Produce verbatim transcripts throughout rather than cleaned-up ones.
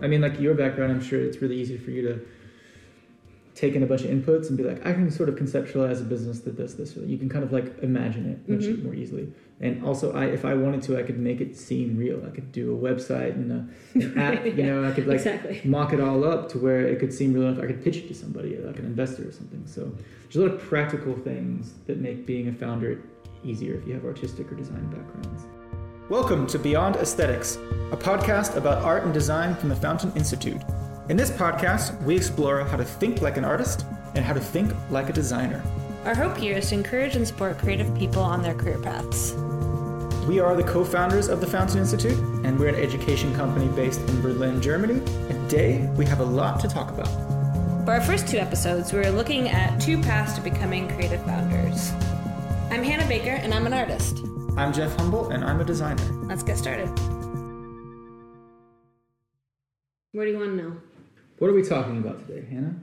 I mean, like your background, I'm sure it's really easy for you to take in a bunch of inputs and be like, I can sort of conceptualize a business that does this. You can kind of like imagine it much mm-hmm. more easily. And also, I if I wanted to, I could make it seem real. I could do a website and a, an app, you yeah, know, I could like exactly. mock it all up to where it could seem real enough. I could pitch it to somebody, like an investor or something. So there's a lot of practical things that make being a founder easier if you have artistic or design backgrounds. Welcome to Beyond Aesthetics, a podcast about art and design from the Fountain Institute. In this podcast, we explore how to think like an artist and how to think like a designer. Our hope here is to encourage and support creative people on their career paths. We are the co-founders of the Fountain Institute, and we're an education company based in Berlin, Germany. And today, we have a lot to talk about. For our first two episodes, we're looking at two paths to becoming creative founders. I'm Hannah Baker, and I'm an artist. I'm Jeff Humble, and I'm a designer. Let's get started. What do you want to know? What are we talking about today, Hannah?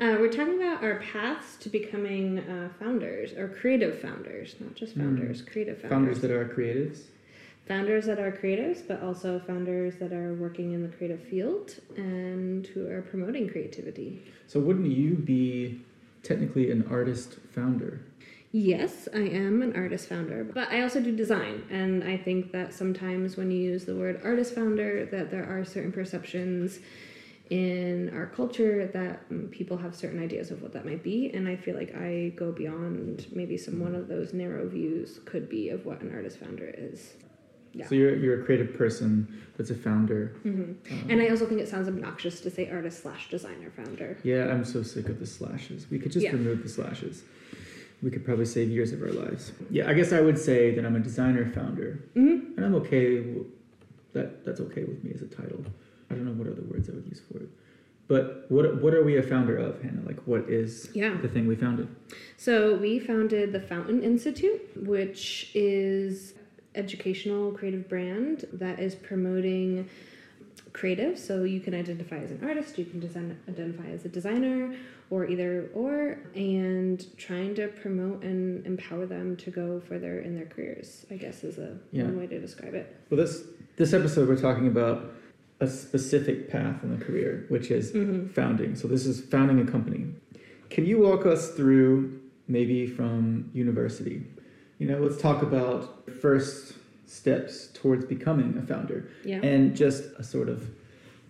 Uh, we're talking about our paths to becoming uh, founders, or creative founders, not just founders, mm. creative founders. Founders that are creatives? Founders that are creatives, but also founders that are working in the creative field and who are promoting creativity. So wouldn't you be technically an artist founder? Yes, I am an artist founder, but I also do design, and I think that sometimes when you use the word artist founder, that there are certain perceptions in our culture that people have certain ideas of what that might be, and I feel like I go beyond maybe some one of those narrow views could be of what an artist founder is. Yeah. So you're you're a creative person that's a founder. Mm-hmm. Um, and I also think it sounds obnoxious to say artist slash designer founder. Yeah, I'm so sick of the slashes. We could just yeah. remove the slashes. We could probably save years of our lives. Yeah, I guess I would say that I'm a designer founder. Mm-hmm. And I'm okay, that that's okay with me as a title. I don't know what other words I would use for it. But what what are we a founder of, Hannah? Like, what is yeah. the thing we founded? So we founded the Fountain Institute, which is an educational creative brand that is promoting creative. So you can identify as an artist, you can design, identify as a designer, or either or, and trying to promote and empower them to go further in their careers, I guess is a yeah. one way to describe it. Well, this this episode we're talking about a specific path in the career, which is mm-hmm. founding. So this is founding a company. Can you walk us through, maybe from university, you know, let's talk about first steps towards becoming a founder. Yeah. And just a sort of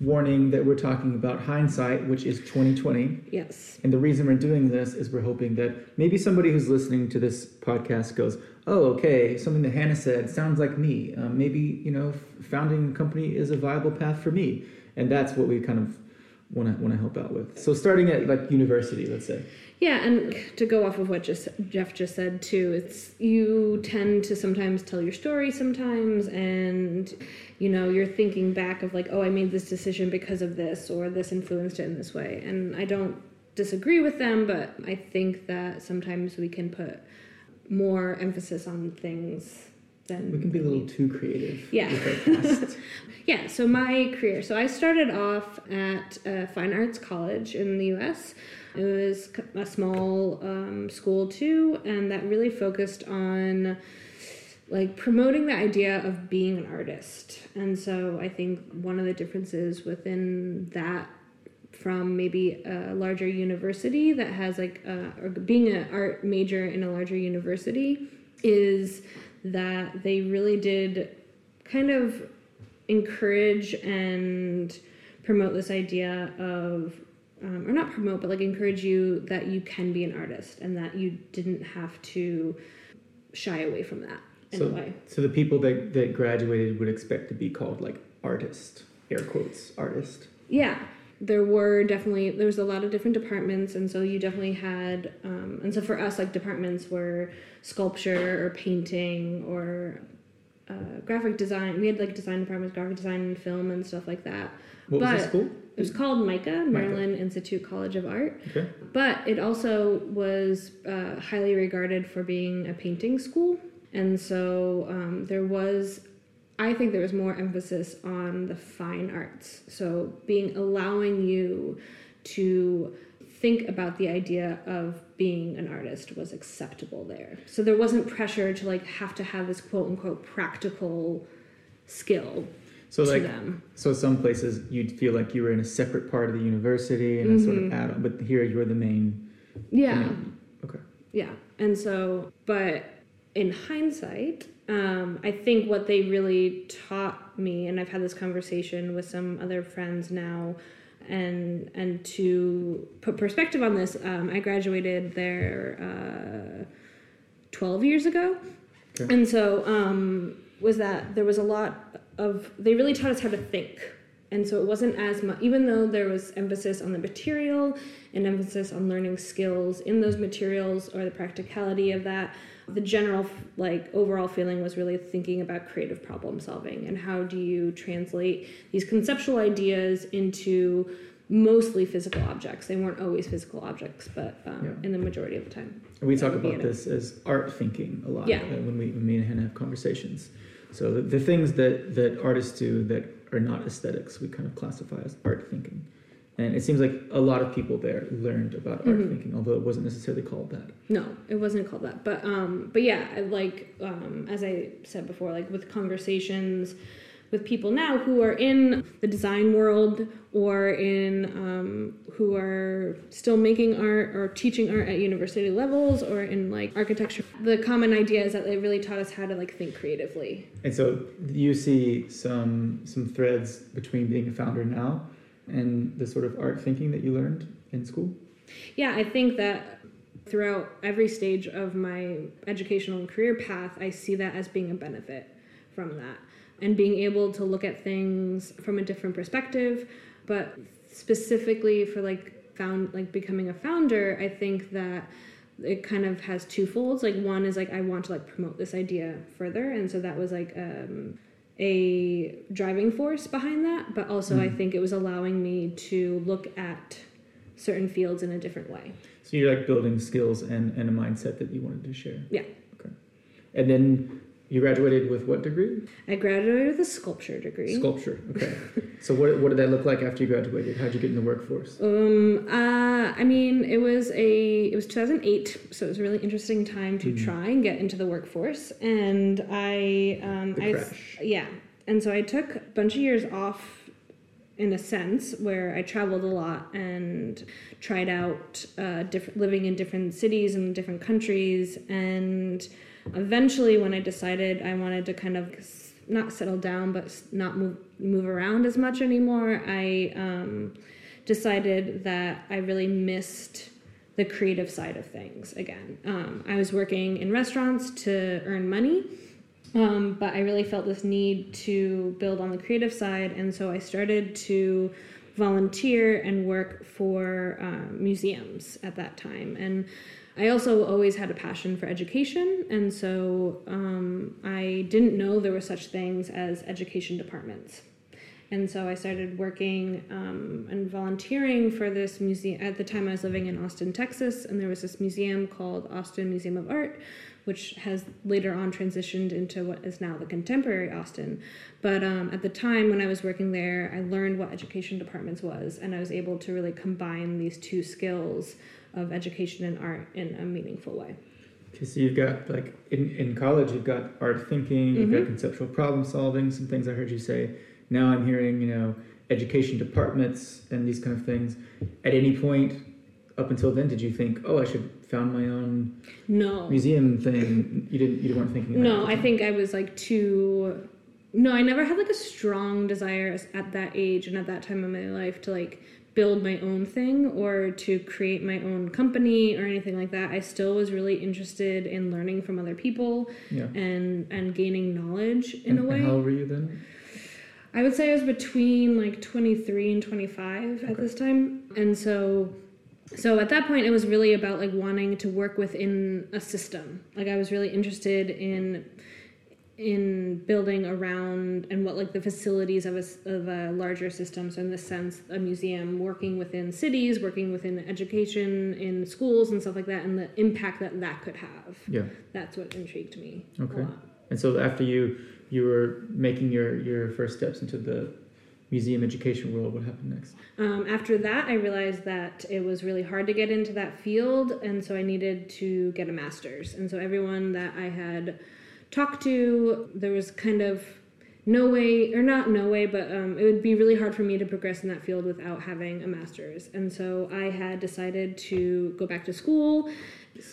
warning that we're talking about hindsight, which is twenty twenty. Yes. And the reason we're doing this is we're hoping that maybe somebody who's listening to this podcast goes, oh, okay, something that Hannah said sounds like me. Um, maybe, you know, founding a company is a viable path for me. And that's what we kind of want to want to help out with. So starting at like university, let's say. Yeah, and to go off of what just Jeff just said too, it's you tend to sometimes tell your story sometimes, and you know you're thinking back of like, oh, I made this decision because of this, or this influenced it in this way. And I don't disagree with them, but I think that sometimes we can put more emphasis on things than we can be a little too creative. Yeah. Yeah, so my career. So I started off at a fine arts college in the U S. It was a small um, school too, and that really focused on like promoting the idea of being an artist. And so I think one of the differences within that from maybe a larger university that has like a, or being an art major in a larger university is that they really did kind of encourage and promote this idea of, um, or not promote, but like encourage you that you can be an artist and that you didn't have to shy away from that in so, a way. So the people that, that graduated would expect to be called like artist, air quotes, artist. Yeah, there were definitely, there was a lot of different departments, and so you definitely had, um, and so for us, like departments were sculpture or painting or Uh, graphic design. We had like design departments, graphic design and film and stuff like that. What but was the school? It was called MICA, Maryland MICA. Institute College of Art. Okay. But it also was uh, highly regarded for being a painting school. And so um, there was, I think there was more emphasis on the fine arts. So being, allowing you to think about the idea of being an artist was acceptable there. So there wasn't pressure to like have to have this quote unquote practical skill. So like, them. So some places you'd feel like you were in a separate part of the university and mm-hmm. a sort of add-on, but here you're the main. Yeah. The main, okay. Yeah. And so, but in hindsight, um, I think what they really taught me, and I've had this conversation with some other friends now, and and to put perspective on this, um, I graduated there uh, twelve years ago. Okay. And so um, was that there was a lot of, they really taught us how to think. And so it wasn't as much, even though there was emphasis on the material and emphasis on learning skills in those materials or the practicality of that, the general, like, overall feeling was really thinking about creative problem solving and how do you translate these conceptual ideas into mostly physical objects. They weren't always physical objects, but um, yeah. in the majority of the time. We talk about this as art thinking a lot yeah. when we, when me and Hannah have conversations. So the, the things that, that artists do that are not aesthetics, we kind of classify as art thinking. And it seems like a lot of people there learned about mm-hmm. art thinking, although it wasn't necessarily called that. No, it wasn't called that. But um, but yeah, like um, as I said before, like with conversations with people now who are in the design world or in um, who are still making art or teaching art at university levels or in like architecture, the common idea is that they really taught us how to like think creatively. And so you see some some threads between being a founder now and the sort of art thinking that you learned in school? Yeah, I think that throughout every stage of my educational and career path, I see that as being a benefit from that and being able to look at things from a different perspective. But specifically for like found like becoming a founder, I think that it kind of has two folds. Like one is like I want to like promote this idea further, and so that was like um a driving force behind that, but also mm-hmm. I think it was allowing me to look at certain fields in a different way. So you're like building skills and, and a mindset that you wanted to share. Yeah. Okay. And then you graduated with what degree? I graduated with a sculpture degree. Sculpture, okay. So what what did that look like after you graduated? How'd you get in the workforce? Um, uh, I mean, it was a it was two thousand eight, so it was a really interesting time to mm. try and get into the workforce. And I, um, the I crash. yeah, and so I took a bunch of years off, in a sense, where I traveled a lot and tried out uh, diff- living in different cities and different countries. And eventually when I decided I wanted to kind of not settle down, but not move, move around as much anymore, I um, decided that I really missed the creative side of things again. Um, I was working in restaurants to earn money. Um, but I really felt this need to build on the creative side, and so I started to volunteer and work for uh, museums at that time. And I also always had a passion for education, and so um, I didn't know there were such things as education departments. And so I started working um, and volunteering for this museum. At the time I was living in Austin, Texas, and there was this museum called Austin Museum of Art, which has later on transitioned into what is now the contemporary Austin. But um, at the time when I was working there, I learned what education departments was, and I was able to really combine these two skills of education and art in a meaningful way. Okay, so you've got, like, in, in college, you've got art thinking, you've mm-hmm. got conceptual problem solving, some things I heard you say. Now I'm hearing, you know, education departments and these kind of things. At any point up until then, did you think, oh, I should found my own no. museum thing? You didn't. You weren't thinking that. No, I think I was like too. No, I never had like a strong desire at that age and at that time in my life to like build my own thing or to create my own company or anything like that. I still was really interested in learning from other people yeah. and and gaining knowledge in and, a way. And how old were you then? I would say I was between like twenty-three and twenty-five okay. at this time. And so so at that point it was really about like wanting to work within a system. Like I was really interested in in building around and what like the facilities of a, of a larger system. So in this sense, a museum working within cities, working within education, in schools and stuff like that, and the impact that that could have. Yeah. That's what intrigued me okay. a lot. And so after you you were making your, your first steps into the museum education world, what happened next? Um, after that, I realized that it was really hard to get into that field, and so I needed to get a master's. And so everyone that I had talked to, there was kind of no way, or not no way, but um, it would be really hard for me to progress in that field without having a master's. And so I had decided to go back to school.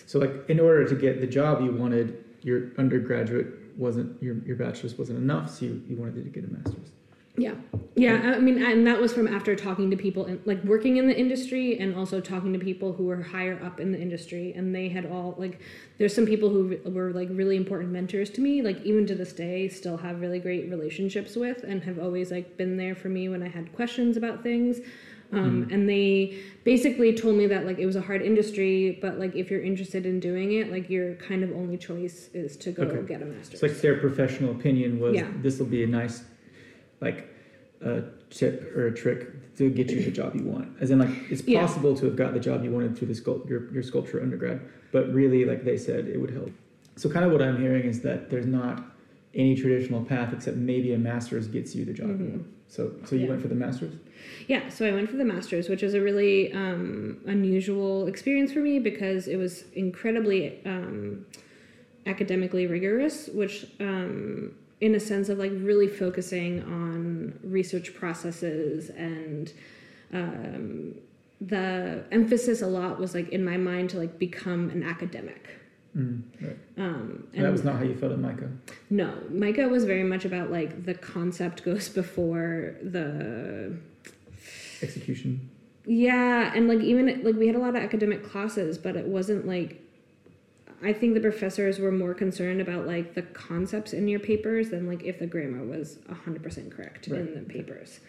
So like in order to get the job you wanted, your undergraduate wasn't, your, your bachelor's wasn't enough, so you, you wanted to get a master's. Yeah. Yeah. I mean, and that was from after talking to people and like working in the industry and also talking to people who were higher up in the industry. And they had all like, there's some people who were like really important mentors to me, like even to this day, still have really great relationships with and have always like been there for me when I had questions about things. Um, mm. And they basically told me that like it was a hard industry, but like if you're interested in doing it, like your kind of only choice is to go okay. get a master's. It's like their professional opinion was yeah. this will be a nice like a tip or a trick to get you the job you want, as in like it's possible yeah. to have got the job you wanted through the sculpt your, your sculpture undergrad, but really like they said it would help. So kind of what I'm hearing is that there's not any traditional path except maybe a master's gets you the job mm-hmm. you want. So so you yeah. went for the master's? Yeah, so I went for the master's, which is a really um, unusual experience for me because it was incredibly um, academically rigorous, which um, in a sense of like really focusing on research processes, and um, the emphasis a lot was like in my mind to like become an academic. Mm, right. um, and that was not how you felt at MICA. No, MICA was very much about like the concept goes before the execution. Yeah, and like even like we had a lot of academic classes, but it wasn't like, I think the professors were more concerned about like the concepts in your papers than like if the grammar was one hundred percent correct right. in the papers.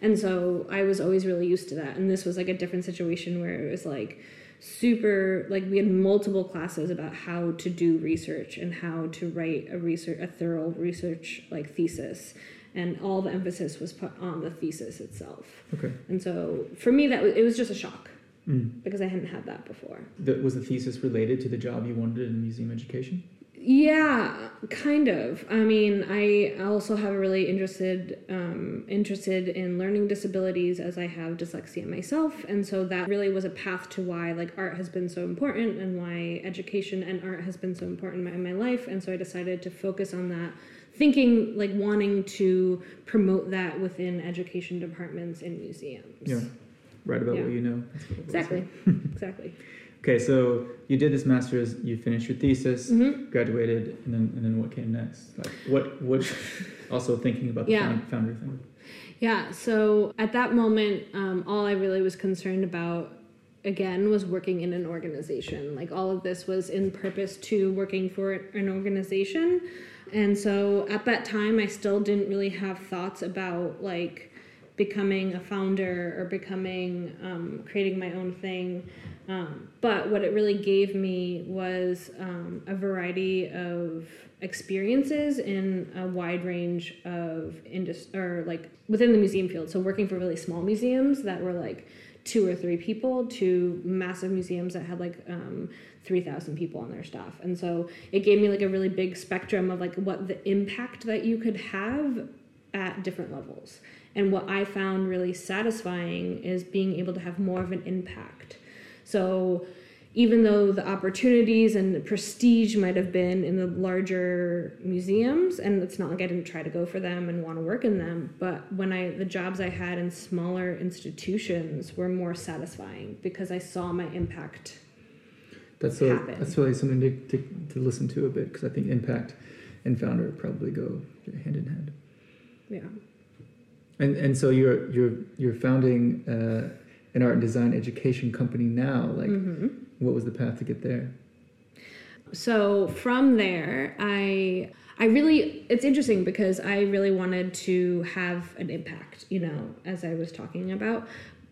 And so I was always really used to that. And this was like a different situation where it was like super, like we had multiple classes about how to do research and how to write a research, a thorough research like thesis. And all the emphasis was put on the thesis itself. Okay. And so for me, that was, it was just a shock. Mm. Because I hadn't had that before. The, was the thesis related to the job you wanted in museum education? Yeah, kind of. I mean, I also have a really interested, um, interested in learning disabilities, as I have dyslexia myself. And so that really was a path to why like art has been so important and why education and art has been so important in my, in my life. And so I decided to focus on that, thinking like wanting to promote that within education departments in museums. Yeah. Write about yeah. what you know. What exactly. Exactly. Okay, so you did this master's, you finished your thesis, mm-hmm. graduated, and then and then what came next? Like what what also thinking about the yeah. founder thing? Yeah, so at that moment, um, all I really was concerned about again was working in an organization. Like all of this was in purpose to working for an organization. And so at that time I still didn't really have thoughts about like becoming a founder or becoming, um, creating my own thing. Um, but what it really gave me was um, a variety of experiences in a wide range of industry, or like within the museum field. So working for really small museums that were like two or three people to massive museums that had like um, three thousand people on their staff. And so it gave me like a really big spectrum of like what the impact that you could have at different levels. And what I found really satisfying is being able to have more of an impact. So even though the opportunities and the prestige might have been in the larger museums, and it's not like I didn't try to go for them and want to work in them, but when I the jobs I had in smaller institutions were more satisfying because I saw my impact that's a, happen. That's really something to, to, to listen to a bit, because I think impact and founder probably go hand in hand. Yeah. And and so you're you're you're founding uh, an art and design education company now. Like, mm-hmm. what was the path to get there? So from there, I I really it's interesting because I really wanted to have an impact, you know, as I was talking about.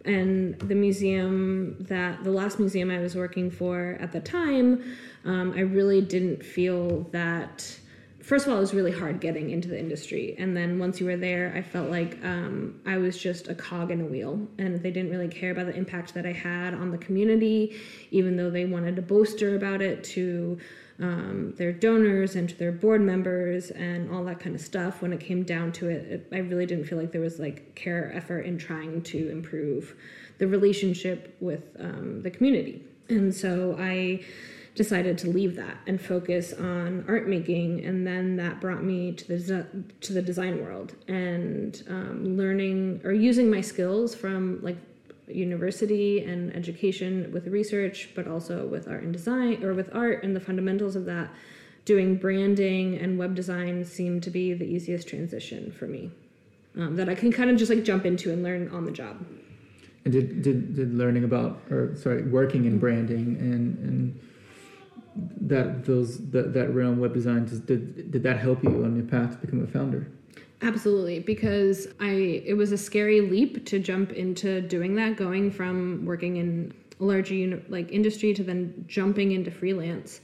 And the museum that the last museum I was working for at the time, um, I really didn't feel that. First of all, it was really hard getting into the industry. And then once you were there, I felt like um, I was just a cog in a wheel, and they didn't really care about the impact that I had on the community, even though they wanted to boaster about it to um, their donors and to their board members and all that kind of stuff. When it came down to it, it, I really didn't feel like there was like care or effort in trying to improve the relationship with um, the community. And so I decided to leave that and focus on art making. And then that brought me to the to the design world and um, learning or using my skills from like university and education with research, but also with art and design, or with art and the fundamentals of that. Doing branding and web design seemed to be the easiest transition for me, um, that I can kind of just like jump into and learn on the job. And did, did, did learning about, or sorry, working in branding and, and that those that, that realm, web design, just did did that help you on your path to become a founder? Absolutely, because I it was a scary leap to jump into doing that, going from working in a larger uni- like industry to then jumping into freelance.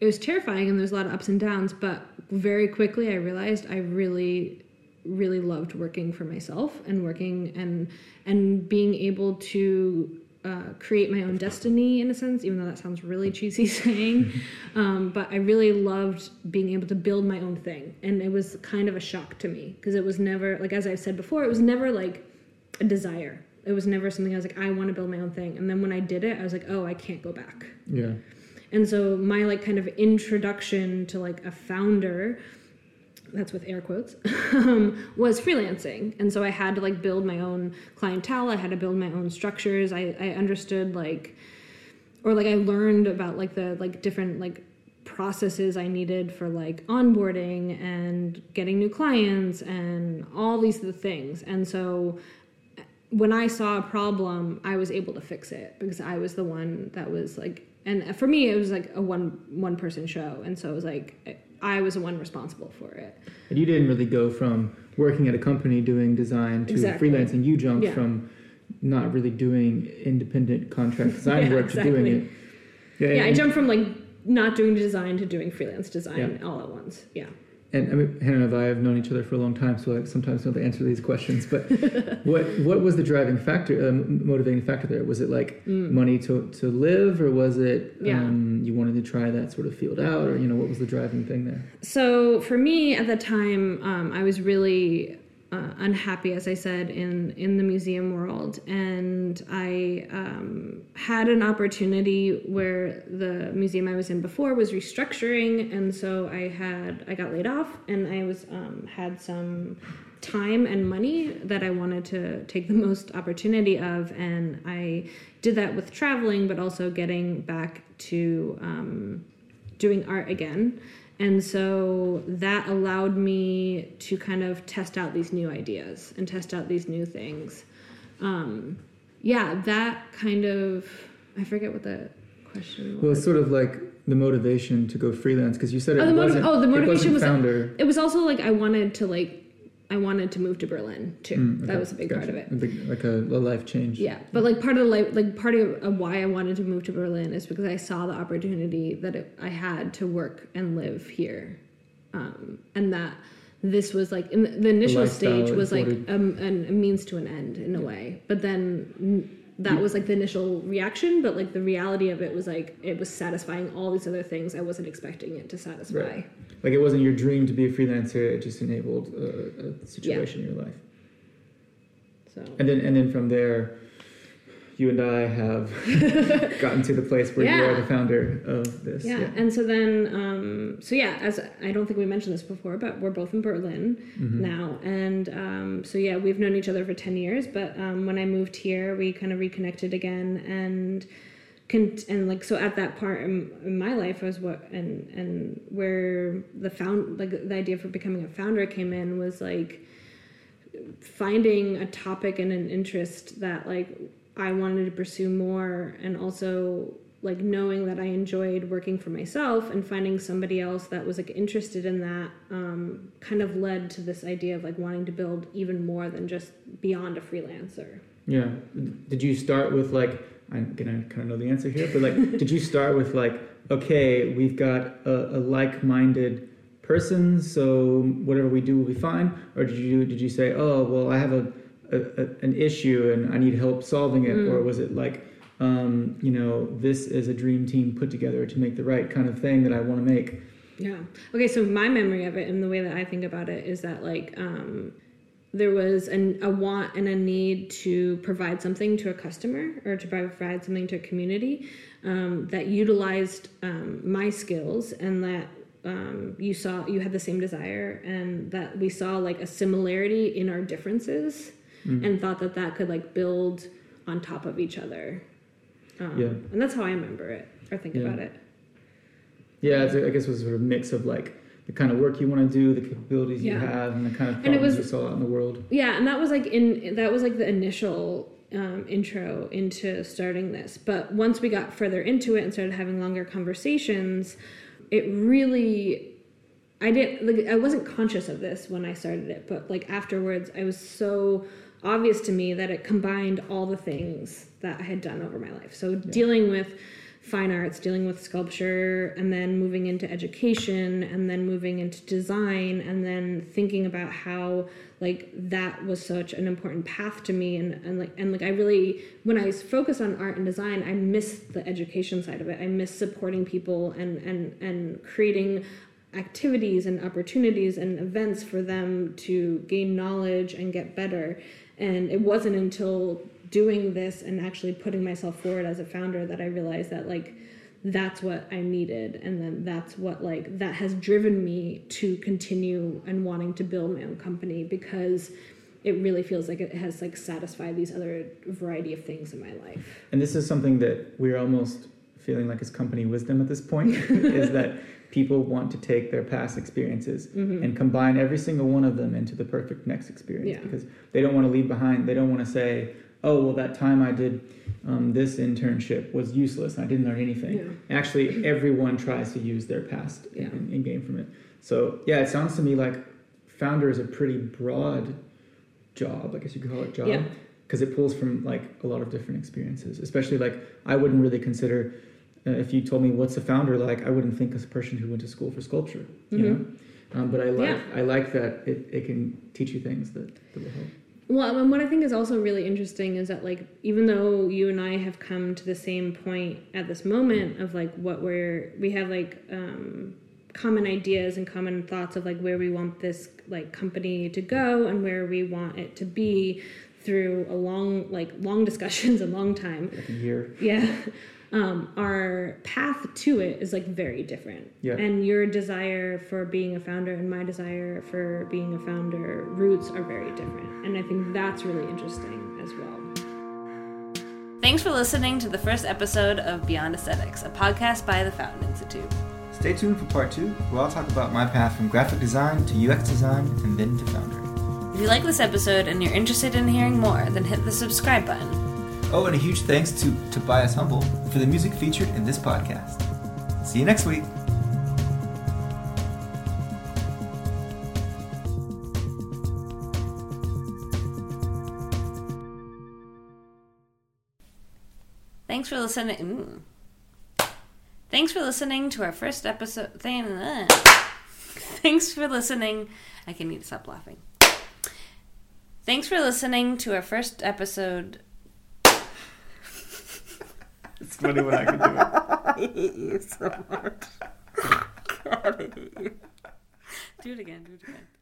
It was terrifying, and there's a lot of ups and downs, but very quickly I realized I really, really loved working for myself and working and and being able to uh, create my own destiny in a sense, even though that sounds really cheesy saying, um, but I really loved being able to build my own thing. And it was kind of a shock to me because it was never, like as I've said before, it was never like a desire. It was never something I was like, I want to build my own thing. And then when I did it, I was like, oh, I can't go back. Yeah. And so my like kind of introduction to like a founder, that's with air quotes, um, was freelancing. And so I had to like build my own clientele. I had to build my own structures. I, I understood like, or like I learned about like the like different like processes I needed for like onboarding and getting new clients and all these other things. And so when I saw a problem, I was able to fix it because I was the one that was like, and for me, it was like a one, one person show. And so it was like, it, I was the one responsible for it. And you didn't really go from working at a company doing design to exactly. freelancing. You jumped yeah. from not really doing independent contract design yeah, work exactly. to doing it. Yeah, yeah, I jumped from like not doing design to doing freelance design yeah. all at once. Yeah. And I mean, Hannah and I have known each other for a long time, so I sometimes know the answer to these questions. But what what was the driving factor, um, motivating factor there? Was it like mm. money to to live, or was it yeah. um, you wanted to try that sort of field out, or you know what was the driving thing there? So for me at the time, um, I was really uh, unhappy, as I said, in in the museum world, and I um, had an opportunity where the museum I was in before was restructuring, and so I had I got laid off, and I was um, had some time and money that I wanted to take the most opportunity of, and I did that with traveling, but also getting back to um, doing art again. And so that allowed me to kind of test out these new ideas and test out these new things. Um, yeah, that kind of, I forget what the question was. Well, it's sort of like the motivation to go freelance, because you said it oh, motiv- wasn't, oh, the motivation it wasn't founder. Was, it was also like I wanted to like, I wanted to move to Berlin too. Mm, okay. That was a big gotcha. part of it. A big, like a, a life change. Yeah. But like part of the life, like part of why I wanted to move to Berlin is because I saw the opportunity that it, I had to work and live here. Um, and that this was like, in the, the initial stage was like a, a, a means to an end in a way. But then that was like the initial reaction. But like the reality of it was like, it was satisfying all these other things I wasn't expecting it to satisfy. Right. Like it wasn't your dream to be a freelancer; it just enabled a, a situation yeah. in your life. So. And then, and then from there, you and I have gotten to the place where yeah. you are the founder of this. Yeah, yeah. And so then, um, so yeah, as I don't think we mentioned this before, but we're both in Berlin mm-hmm. now, and um, so yeah, we've known each other for ten years. But um, when I moved here, we kind of reconnected again, and. And like so, at that part in my life was what and and where the found like the idea for becoming a founder came in was like finding a topic and an interest that like I wanted to pursue more, and also like knowing that I enjoyed working for myself and finding somebody else that was like interested in that um, kind of led to this idea of like wanting to build even more than just beyond a freelancer. Yeah. Did you start with like? I'm gonna kind of know the answer here, but like, did you start with like, okay, we've got a, a like-minded person, so whatever we do will be fine, or did you did you say, oh, well, I have a, a, a an issue and I need help solving it, mm. or was it like, um, you know, this is a dream team put together to make the right kind of thing that I want to make? Yeah. Okay. So my memory of it and the way that I think about it is that like. Um, there was an, a want and a need to provide something to a customer or to provide something to a community um, that utilized um, my skills, and that um, you saw, you had the same desire, and that we saw like a similarity in our differences, mm-hmm. and thought that that could like build on top of each other. Um, yeah. And that's how I remember it or think yeah. about it. Yeah, I guess it was sort of a mix of like the kind of work you want to do, the capabilities yeah. you have, and the kind of problems you saw out in the world. Yeah, and that was like in that was like the initial um, intro into starting this. But once we got further into it and started having longer conversations, it really, I didn't like, I wasn't conscious of this when I started it, but like afterwards, I was so obvious to me that it combined all the things that I had done over my life. So yeah. dealing with fine arts, dealing with sculpture, and then moving into education, and then moving into design, and then thinking about how like that was such an important path to me, and, and like and like I really, when I focus on art and design, I miss the education side of it. I miss supporting people and and and creating activities and opportunities and events for them to gain knowledge and get better. And it wasn't until doing this and actually putting myself forward as a founder that I realized that like that's what I needed, and then that's what like that has driven me to continue and wanting to build my own company, because it really feels like it has like satisfied these other variety of things in my life. And this is something that we're almost feeling like is company wisdom at this point, is that people want to take their past experiences mm-hmm. and combine every single one of them into the perfect next experience, yeah. because they don't want to leave behind, they don't want to say, oh, well, that time I did um, this internship was useless. I didn't learn anything. Yeah. Actually, everyone tries to use their past yeah. and, and gain from it. So, yeah, it sounds to me like founder is a pretty broad job, I guess you could call it job, because yeah. it pulls from, like, a lot of different experiences. Especially, like, I wouldn't really consider, uh, if you told me what's a founder like, I wouldn't think as a person who went to school for sculpture, mm-hmm. you know? Um, but I like, yeah. I like that it, it can teach you things that, that will help. Well, and what I think is also really interesting is that, like, even though you and I have come to the same point at this moment of, like, what we're, we have, like, um, common ideas and common thoughts of, like, where we want this, like, company to go and where we want it to be through a long, like, long discussions, a long time. Like a year. Yeah. Um, our path to it is, like, very different. Yeah. And your desire for being a founder and my desire for being a founder roots are very different. And I think that's really interesting as well. Thanks for listening to the first episode of Beyond Aesthetics, a podcast by the Fountain Institute. Stay tuned for part two, where I'll talk about my path from graphic design to U X design and then to founder. If you like this episode and you're interested in hearing more, then hit the subscribe button. Oh, and a huge thanks to Tobias Humble for the music featured in this podcast. See you next week. Thanks for listening. Ooh. Thanks for listening to our first episode. Thanks for listening. I can need to stop laughing. Thanks for listening to our first episode. It's funny when I can do it. I hate you so much. God, I hate you. Do it again, do it again.